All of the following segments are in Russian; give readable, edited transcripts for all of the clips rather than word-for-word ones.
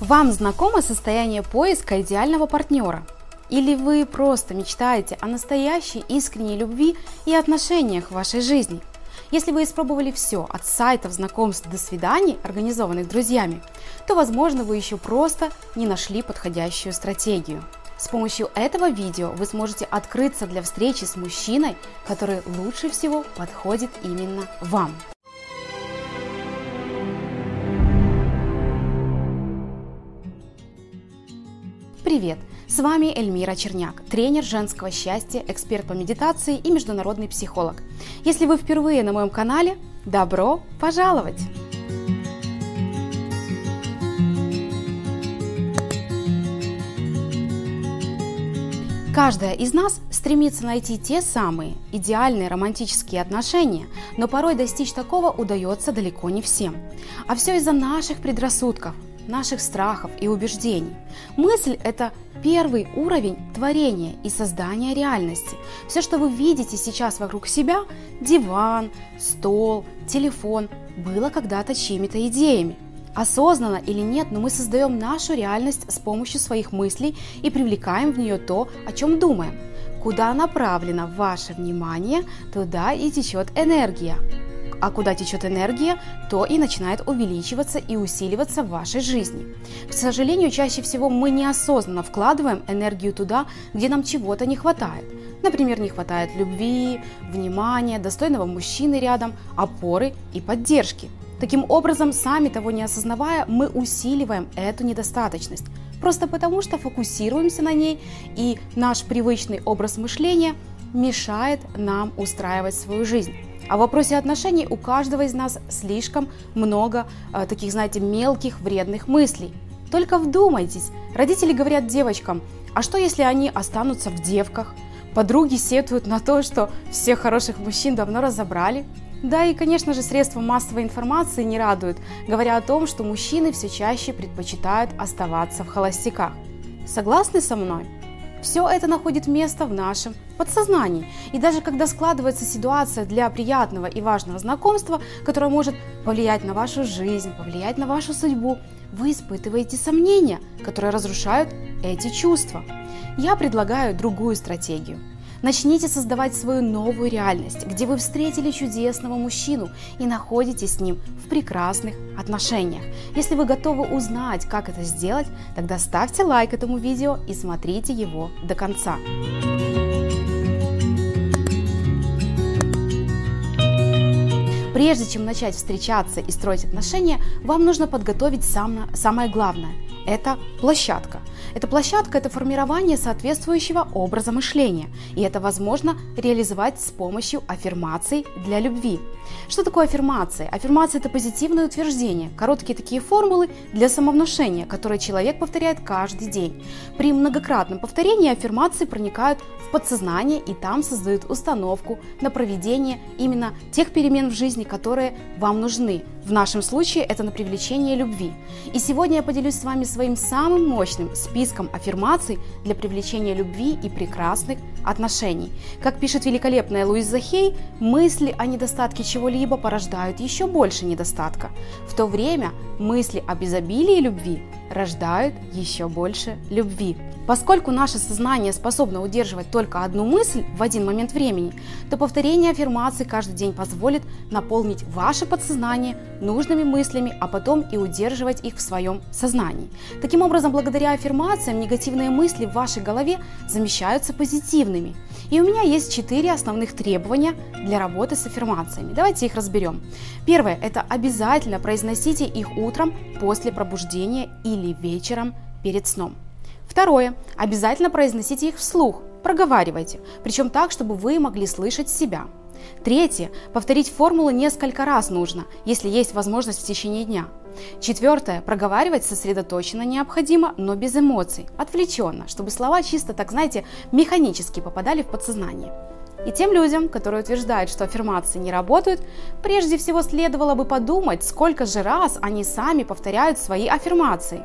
Вам знакомо состояние поиска идеального партнера? Или вы просто мечтаете о настоящей искренней любви и отношениях в вашей жизни? Если вы испробовали все, от сайтов, знакомств до свиданий, организованных друзьями, то, возможно, вы еще просто не нашли подходящую стратегию. С помощью этого видео вы сможете открыться для встречи с мужчиной, который лучше всего подходит именно вам. Привет! С вами Эльмира Черняк, тренер женского счастья, эксперт по медитации и международный психолог. Если вы впервые на моем канале, добро пожаловать! Каждая из нас стремится найти те самые идеальные романтические отношения, но порой достичь такого удается далеко не всем. А все из-за наших предрассудков, наших страхов и убеждений. Мысль – это первый уровень творения и создания реальности. Все, что вы видите сейчас вокруг себя – диван, стол, телефон – было когда-то чьими-то идеями. Осознанно или нет, но мы создаем нашу реальность с помощью своих мыслей и привлекаем в нее то, о чем думаем. Куда направлено ваше внимание, туда и течет энергия. А куда течет энергия, то и начинает увеличиваться и усиливаться в вашей жизни. К сожалению, чаще всего мы неосознанно вкладываем энергию туда, где нам чего-то не хватает. Например, не хватает любви, внимания, достойного мужчины рядом, опоры и поддержки. Таким образом, сами того не осознавая, мы усиливаем эту недостаточность, просто потому что фокусируемся на ней, и наш привычный образ мышления мешает нам устраивать свою жизнь. А в вопросе отношений у каждого из нас слишком много таких, знаете, мелких вредных мыслей. Только вдумайтесь, родители говорят девочкам, а что если они останутся в девках? Подруги сетуют на то, что всех хороших мужчин давно разобрали. Да и, конечно же, средства массовой информации не радуют, говоря о том, что мужчины все чаще предпочитают оставаться в холостяках. Согласны со мной? Все это находит место в нашем подсознании. И даже когда складывается ситуация для приятного и важного знакомства, которое может повлиять на вашу жизнь, повлиять на вашу судьбу, вы испытываете сомнения, которые разрушают эти чувства. Я предлагаю другую стратегию. Начните создавать свою новую реальность, где вы встретили чудесного мужчину и находитесь с ним в прекрасных отношениях. Если вы готовы узнать, как это сделать, тогда ставьте лайк этому видео и смотрите его до конца. Прежде чем начать встречаться и строить отношения, вам нужно подготовить самое главное – это площадка. Эта площадка – это формирование соответствующего образа мышления, и это возможно реализовать с помощью аффирмаций для любви. Что такое аффирмации? Аффирмации – это позитивные утверждения, короткие такие формулы для самовнушения, которые человек повторяет каждый день. При многократном повторении аффирмации проникают в подсознание и там создают установку на проведение именно тех перемен в жизни, которые вам нужны. В нашем случае это на привлечение любви. И сегодня я поделюсь с вами своим самым мощным списком аффирмаций для привлечения любви и прекрасных отношений. Как пишет великолепная Луиза Хей, мысли о недостатке чего-либо порождают еще больше недостатка, в то время мысли об изобилии любви рождают еще больше любви. Поскольку наше сознание способно удерживать только одну мысль в один момент времени, то повторение аффирмаций каждый день позволит наполнить ваше подсознание нужными мыслями, а потом и удерживать их в своем сознании. Таким образом, благодаря аффирмациям негативные мысли в вашей голове замещаются позитивными. И у меня есть 4 основных требования для работы с аффирмациями. Давайте их разберем. Первое – это обязательно произносите их утром после пробуждения или вечером перед сном. Второе. Обязательно произносите их вслух, проговаривайте, причем так, чтобы вы могли слышать себя. Третье. Повторить формулы несколько раз нужно, если есть возможность в течение дня. Четвертое. Проговаривать сосредоточенно необходимо, но без эмоций, отвлеченно, чтобы слова чисто, так знаете, механически попадали в подсознание. И тем людям, которые утверждают, что аффирмации не работают, прежде всего следовало бы подумать, сколько же раз они сами повторяют свои аффирмации.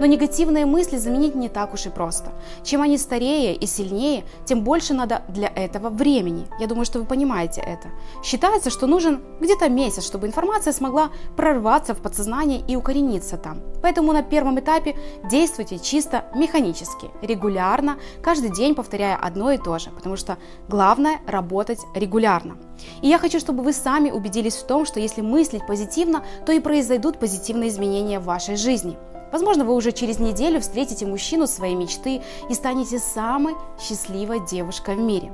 Но негативные мысли заменить не так уж и просто. Чем они старее и сильнее, тем больше надо для этого времени. Я думаю, что вы понимаете это. Считается, что нужен где-то месяц, чтобы информация смогла прорваться в подсознание и укорениться там. Поэтому на первом этапе действуйте чисто механически, регулярно, каждый день повторяя одно и то же, потому что главное – работать регулярно. И я хочу, чтобы вы сами убедились в том, что если мыслить позитивно, то и произойдут позитивные изменения в вашей жизни. Возможно, вы уже через неделю встретите мужчину своей мечты и станете самой счастливой девушкой в мире.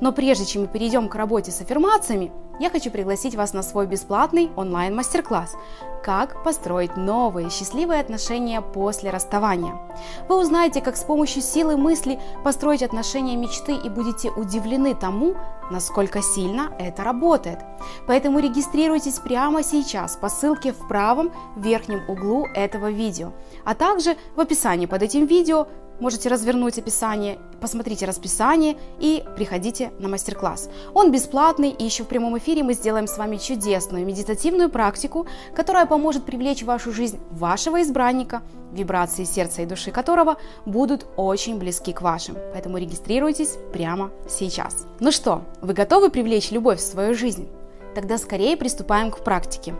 Но прежде чем мы перейдем к работе с аффирмациями, я хочу пригласить вас на свой бесплатный онлайн-мастер-класс «Как построить новые счастливые отношения после расставания». Вы узнаете, как с помощью силы мысли построить отношения мечты и будете удивлены тому, насколько сильно это работает. Поэтому регистрируйтесь прямо сейчас по ссылке в правом верхнем углу этого видео, а также в описании под этим видео. Можете развернуть описание, посмотрите расписание и приходите на мастер-класс. Он бесплатный, и еще в прямом эфире мы сделаем с вами чудесную медитативную практику, которая поможет привлечь в вашу жизнь вашего избранника, вибрации сердца и души которого будут очень близки к вашим. Поэтому регистрируйтесь прямо сейчас. Ну что, вы готовы привлечь любовь в свою жизнь? Тогда скорее приступаем к практике.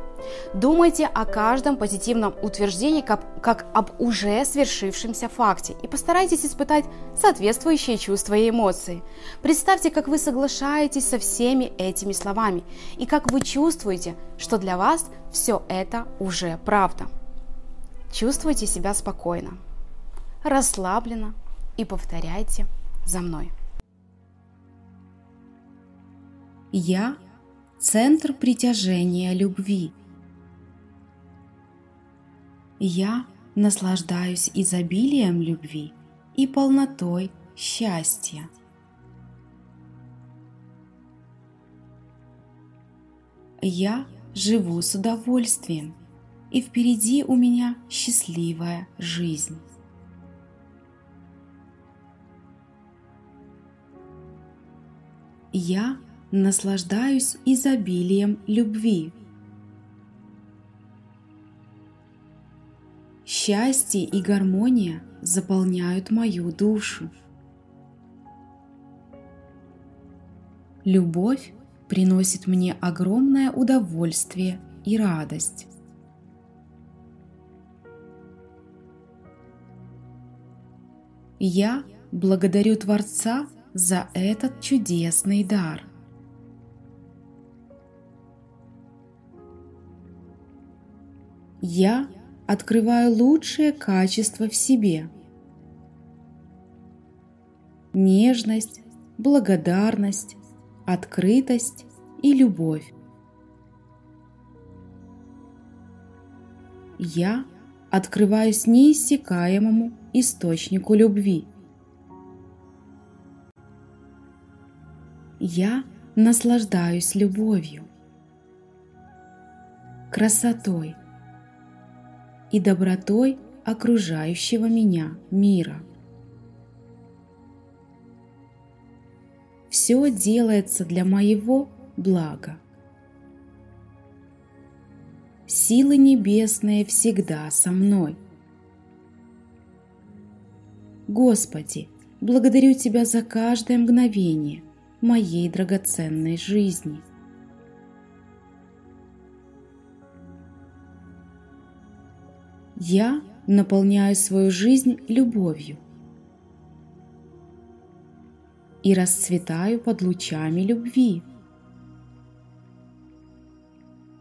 Думайте о каждом позитивном утверждении как об уже свершившемся факте и постарайтесь испытать соответствующие чувства и эмоции. Представьте, как вы соглашаетесь со всеми этими словами и как вы чувствуете, что для вас все это уже правда. Чувствуйте себя спокойно, расслабленно и повторяйте за мной. Я – центр притяжения любви. Я наслаждаюсь изобилием любви и полнотой счастья. Я живу с удовольствием, и впереди у меня счастливая жизнь. Я наслаждаюсь изобилием любви. Счастье и гармония заполняют мою душу. Любовь приносит мне огромное удовольствие и радость. Я благодарю Творца за этот чудесный дар. Я открываю лучшие качества в себе – нежность, благодарность, открытость и любовь. Я открываюсь неиссякаемому источнику любви. Я наслаждаюсь любовью, красотой и добротой окружающего меня мира. Все делается для моего блага. Силы небесные всегда со мной. Господи, благодарю Тебя за каждое мгновение моей драгоценной жизни. Я наполняю свою жизнь любовью и расцветаю под лучами любви.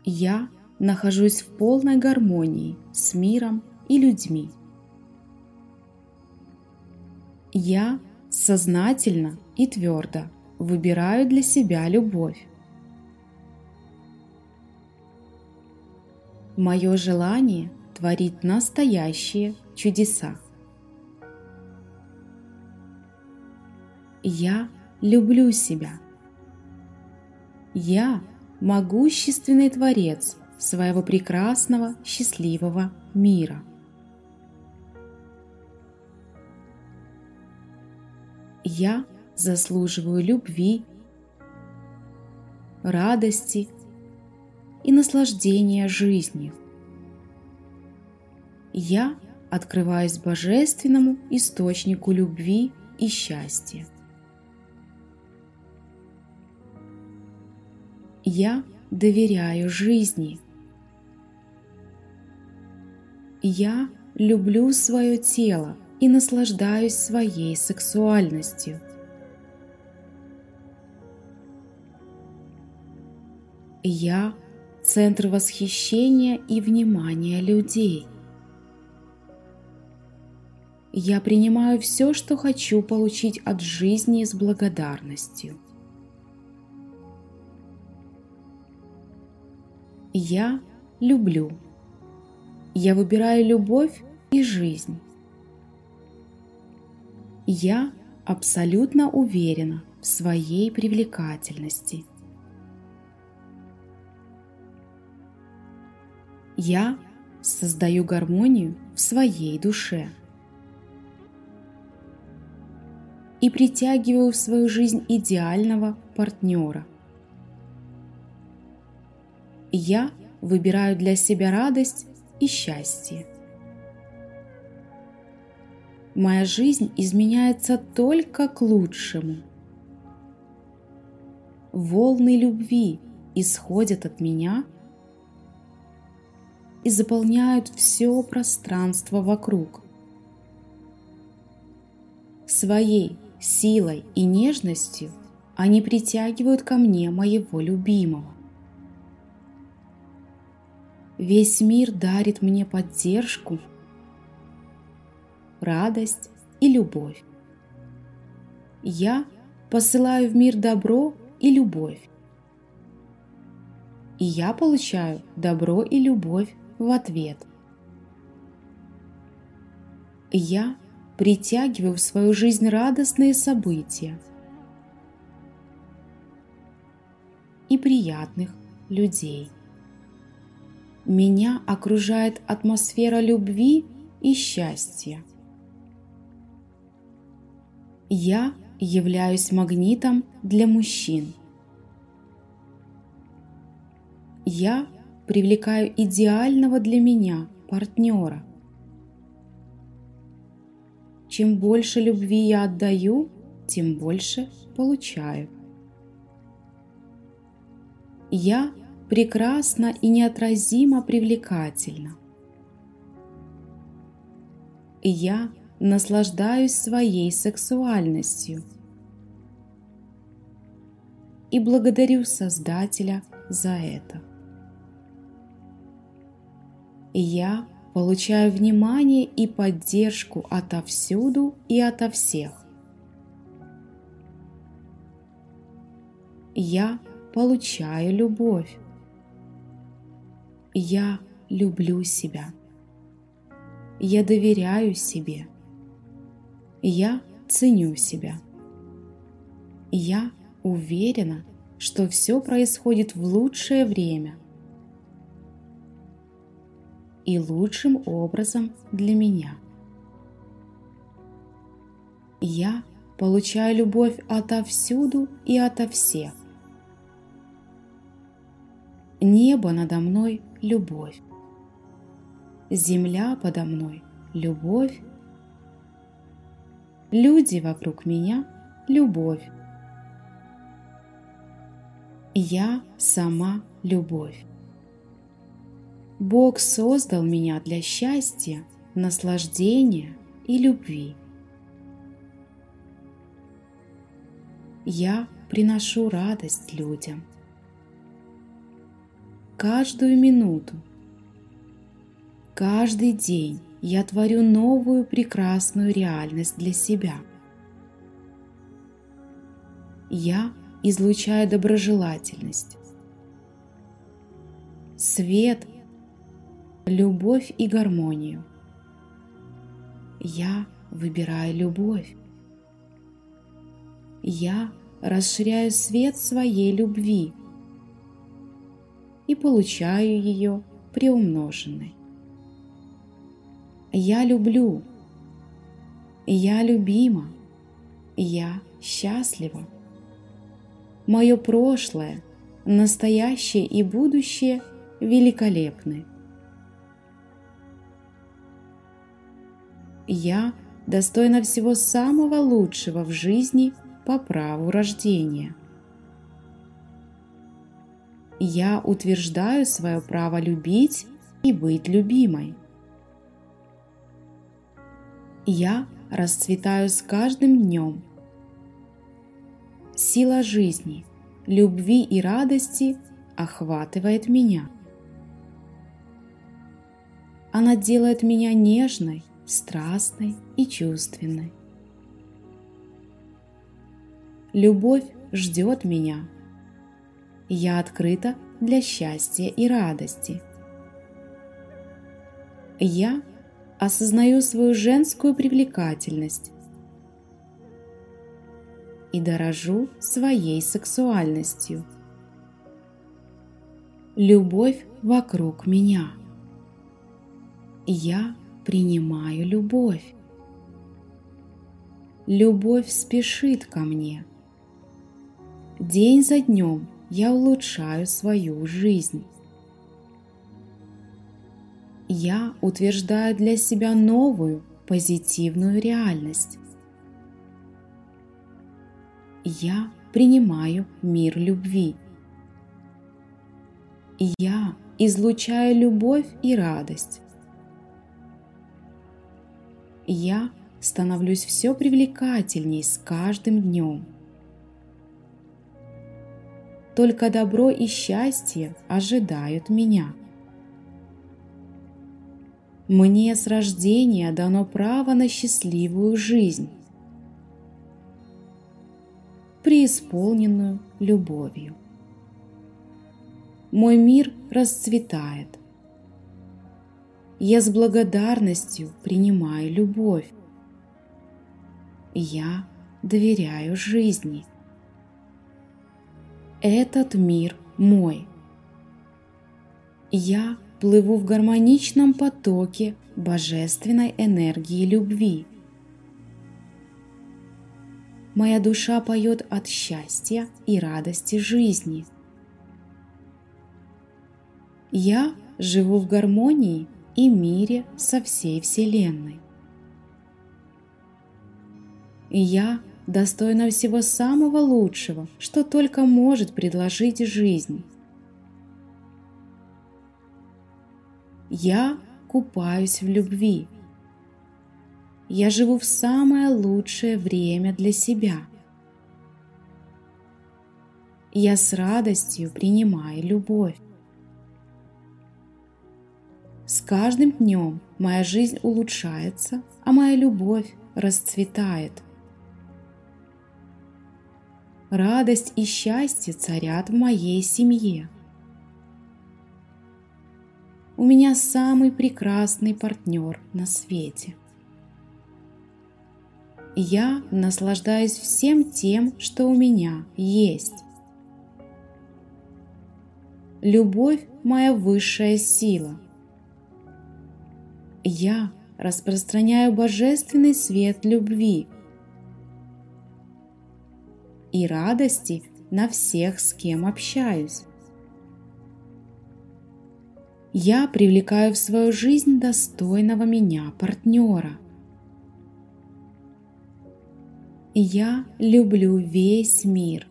Я нахожусь в полной гармонии с миром и людьми. Я сознательно и твердо выбираю для себя любовь. Мое желание – творить настоящие чудеса. Я люблю себя. Я могущественный творец своего прекрасного, счастливого мира. Я заслуживаю любви, радости и наслаждения жизнью. Я открываясь божественному источнику любви и счастья. Я доверяю жизни. Я люблю свое тело и наслаждаюсь своей сексуальностью. Я – центр восхищения и внимания людей. Я принимаю все, что хочу получить от жизни с благодарностью. Я люблю. Я выбираю любовь и жизнь. Я абсолютно уверена в своей привлекательности. Я создаю гармонию в своей душе и притягиваю в свою жизнь идеального партнера. Я выбираю для себя радость и счастье. Моя жизнь изменяется только к лучшему. Волны любви исходят от меня и заполняют все пространство вокруг. Своей силой и нежностью они притягивают ко мне моего любимого. Весь мир дарит мне поддержку, радость и любовь. Я посылаю в мир добро и любовь. И я получаю добро и любовь в ответ. Я притягиваю в свою жизнь радостные события и приятных людей. Меня окружает атмосфера любви и счастья. Я являюсь магнитом для мужчин. Я привлекаю идеального для меня партнера. Чем больше любви я отдаю, тем больше получаю. Я прекрасна и неотразимо привлекательна. Я наслаждаюсь своей сексуальностью и благодарю Создателя за это. Я получаю внимание и поддержку отовсюду и ото всех. Я получаю любовь. Я люблю себя. Я доверяю себе. Я ценю себя. Я уверена, что все происходит в лучшее время и лучшим образом для меня. Я получаю любовь отовсюду и ото всех. Небо надо мной – любовь. Земля подо мной – любовь. Люди вокруг меня – любовь. Я сама – любовь. Бог создал меня для счастья, наслаждения и любви. Я приношу радость людям. Каждую минуту, каждый день я творю новую прекрасную реальность для себя. Я излучаю доброжелательность, свет, любовь и гармонию. Я выбираю любовь. Я расширяю свет своей любви и получаю ее приумноженной. Я люблю, я любима, я счастлива. Мое прошлое, настоящее и будущее великолепны. я достойна всего самого лучшего в жизни по праву рождения. Я утверждаю свое право любить и быть любимой. Я расцветаю с каждым днем. Сила жизни, любви и радости охватывает меня. Она делает меня нежной, страстной и чувственной. Любовь ждет меня. Я открыта для счастья и радости. Я осознаю свою женскую привлекательность и дорожу своей сексуальностью. Любовь вокруг меня. Я принимаю любовь. Любовь спешит ко мне. День за днем я улучшаю свою жизнь. Я утверждаю для себя новую, позитивную реальность. Я принимаю мир любви. Я излучаю любовь и радость. Я становлюсь все привлекательней с каждым днем. Только добро и счастье ожидают меня. Мне с рождения дано право на счастливую жизнь, преисполненную любовью. Мой мир расцветает. Я с благодарностью принимаю любовь. Я доверяю жизни. Этот мир мой. Я плыву в гармоничном потоке божественной энергии любви. Моя душа поет от счастья и радости жизни. Я живу в гармонии и мире со всей Вселенной. Я достойна всего самого лучшего, что только может предложить жизнь. Я купаюсь в любви. Я живу в самое лучшее время для себя. Я с радостью принимаю любовь. С каждым днем моя жизнь улучшается, а моя любовь расцветает. Радость и счастье царят в моей семье. У меня самый прекрасный партнер на свете. Я наслаждаюсь всем тем, что у меня есть. Любовь – моя высшая сила. Я распространяю божественный свет любви и радости на всех, с кем общаюсь. Я привлекаю в свою жизнь достойного меня партнера. Я люблю весь мир.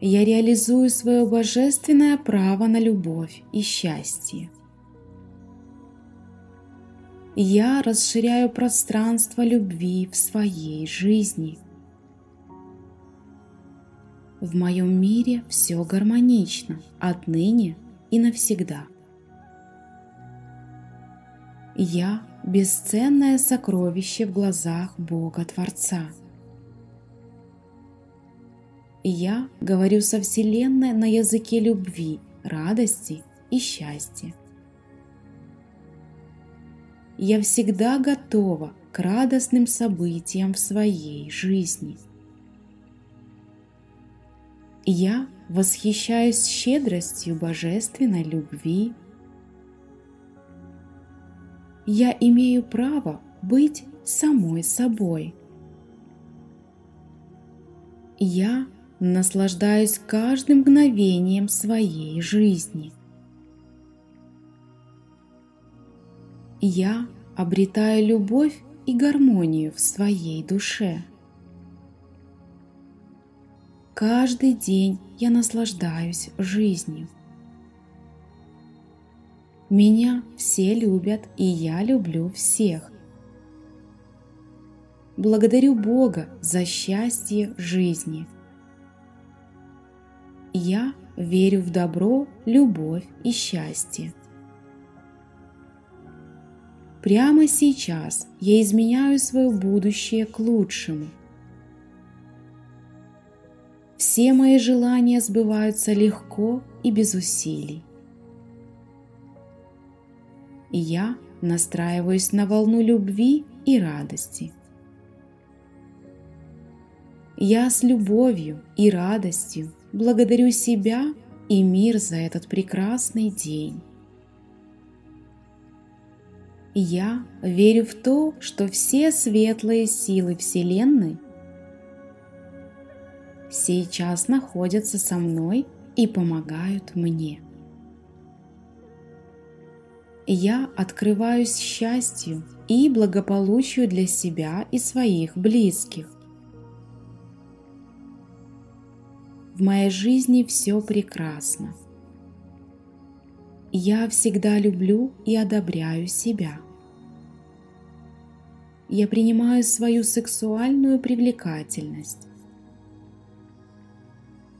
Я реализую свое божественное право на любовь и счастье. Я расширяю пространство любви в своей жизни. В моем мире все гармонично, отныне и навсегда. Я – бесценное сокровище в глазах Бога-Творца. Я говорю со Вселенной на языке любви, радости и счастья. Я всегда готова к радостным событиям в своей жизни. Я восхищаюсь щедростью божественной любви. Я имею право быть самой собой. Я наслаждаюсь каждым мгновением своей жизни. Я обретая любовь и гармонию в своей душе. Каждый день я наслаждаюсь жизнью. Меня все любят, и я люблю всех. Благодарю Бога за счастье жизни. Я верю в добро, любовь и счастье. Прямо сейчас я изменяю свое будущее к лучшему. Все мои желания сбываются легко и без усилий. Я настраиваюсь на волну любви и радости. Я с любовью и радостью благодарю себя и мир за этот прекрасный день. Я верю в то, что все светлые силы Вселенной сейчас находятся со мной и помогают мне. Я открываюсь счастью и благополучию для себя и своих близких. В моей жизни все прекрасно. Я всегда люблю и одобряю себя. Я принимаю свою сексуальную привлекательность.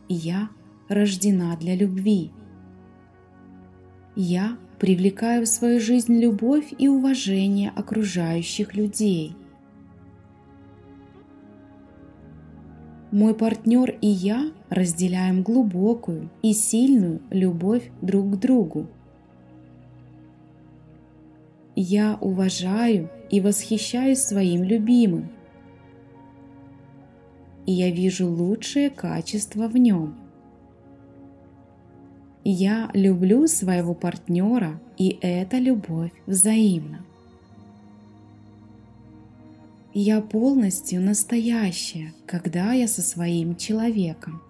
Я рождена для любви. Я привлекаю в свою жизнь любовь и уважение окружающих людей. Мой партнер и я разделяем глубокую и сильную любовь друг к другу. Я уважаю и восхищаюсь своим любимым. И я вижу лучшее качество в нем. Я люблю своего партнера, и эта любовь взаимна. Я полностью настоящая, когда я со своим человеком.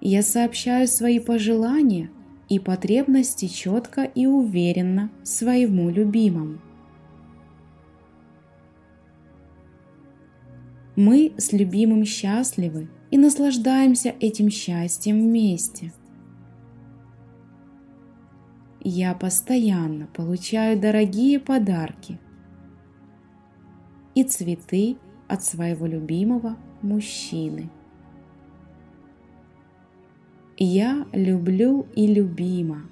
Я сообщаю свои пожелания и потребности четко и уверенно своему любимому. Мы с любимым счастливы и наслаждаемся этим счастьем вместе. Я постоянно получаю дорогие подарки и цветы от своего любимого мужчины. Я люблю и любима.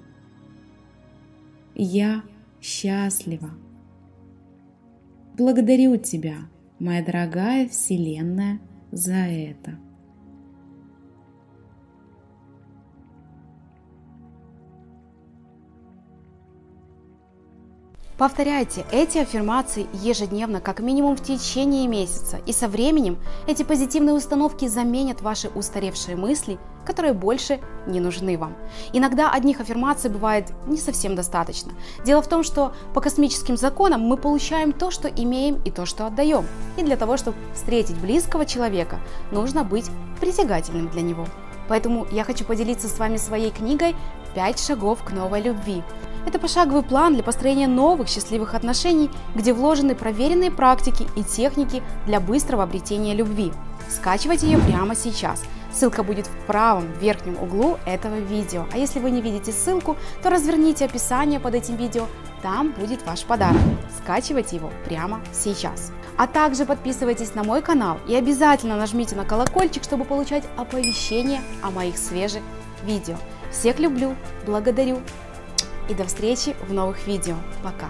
Я счастлива. Благодарю тебя, моя дорогая Вселенная, за это. Повторяйте эти аффирмации ежедневно, как минимум в течение месяца, и со временем эти позитивные установки заменят ваши устаревшие мысли, которые больше не нужны вам. Иногда одних аффирмаций бывает не совсем достаточно. Дело в том, что по космическим законам мы получаем то, что имеем, и то, что отдаем. И для того, чтобы встретить близкого человека, нужно быть притягательным для него. Поэтому я хочу поделиться с вами своей книгой «5 шагов к новой любви». Это пошаговый план для построения новых счастливых отношений, где вложены проверенные практики и техники для быстрого обретения любви. Скачивайте ее прямо сейчас. Ссылка будет в правом верхнем углу этого видео. А если вы не видите ссылку, то разверните описание под этим видео. Там будет ваш подарок. Скачивайте его прямо сейчас. А также подписывайтесь на мой канал и обязательно нажмите на колокольчик, чтобы получать оповещения о моих свежих видео. Всех люблю, благодарю. И до встречи в новых видео. Пока!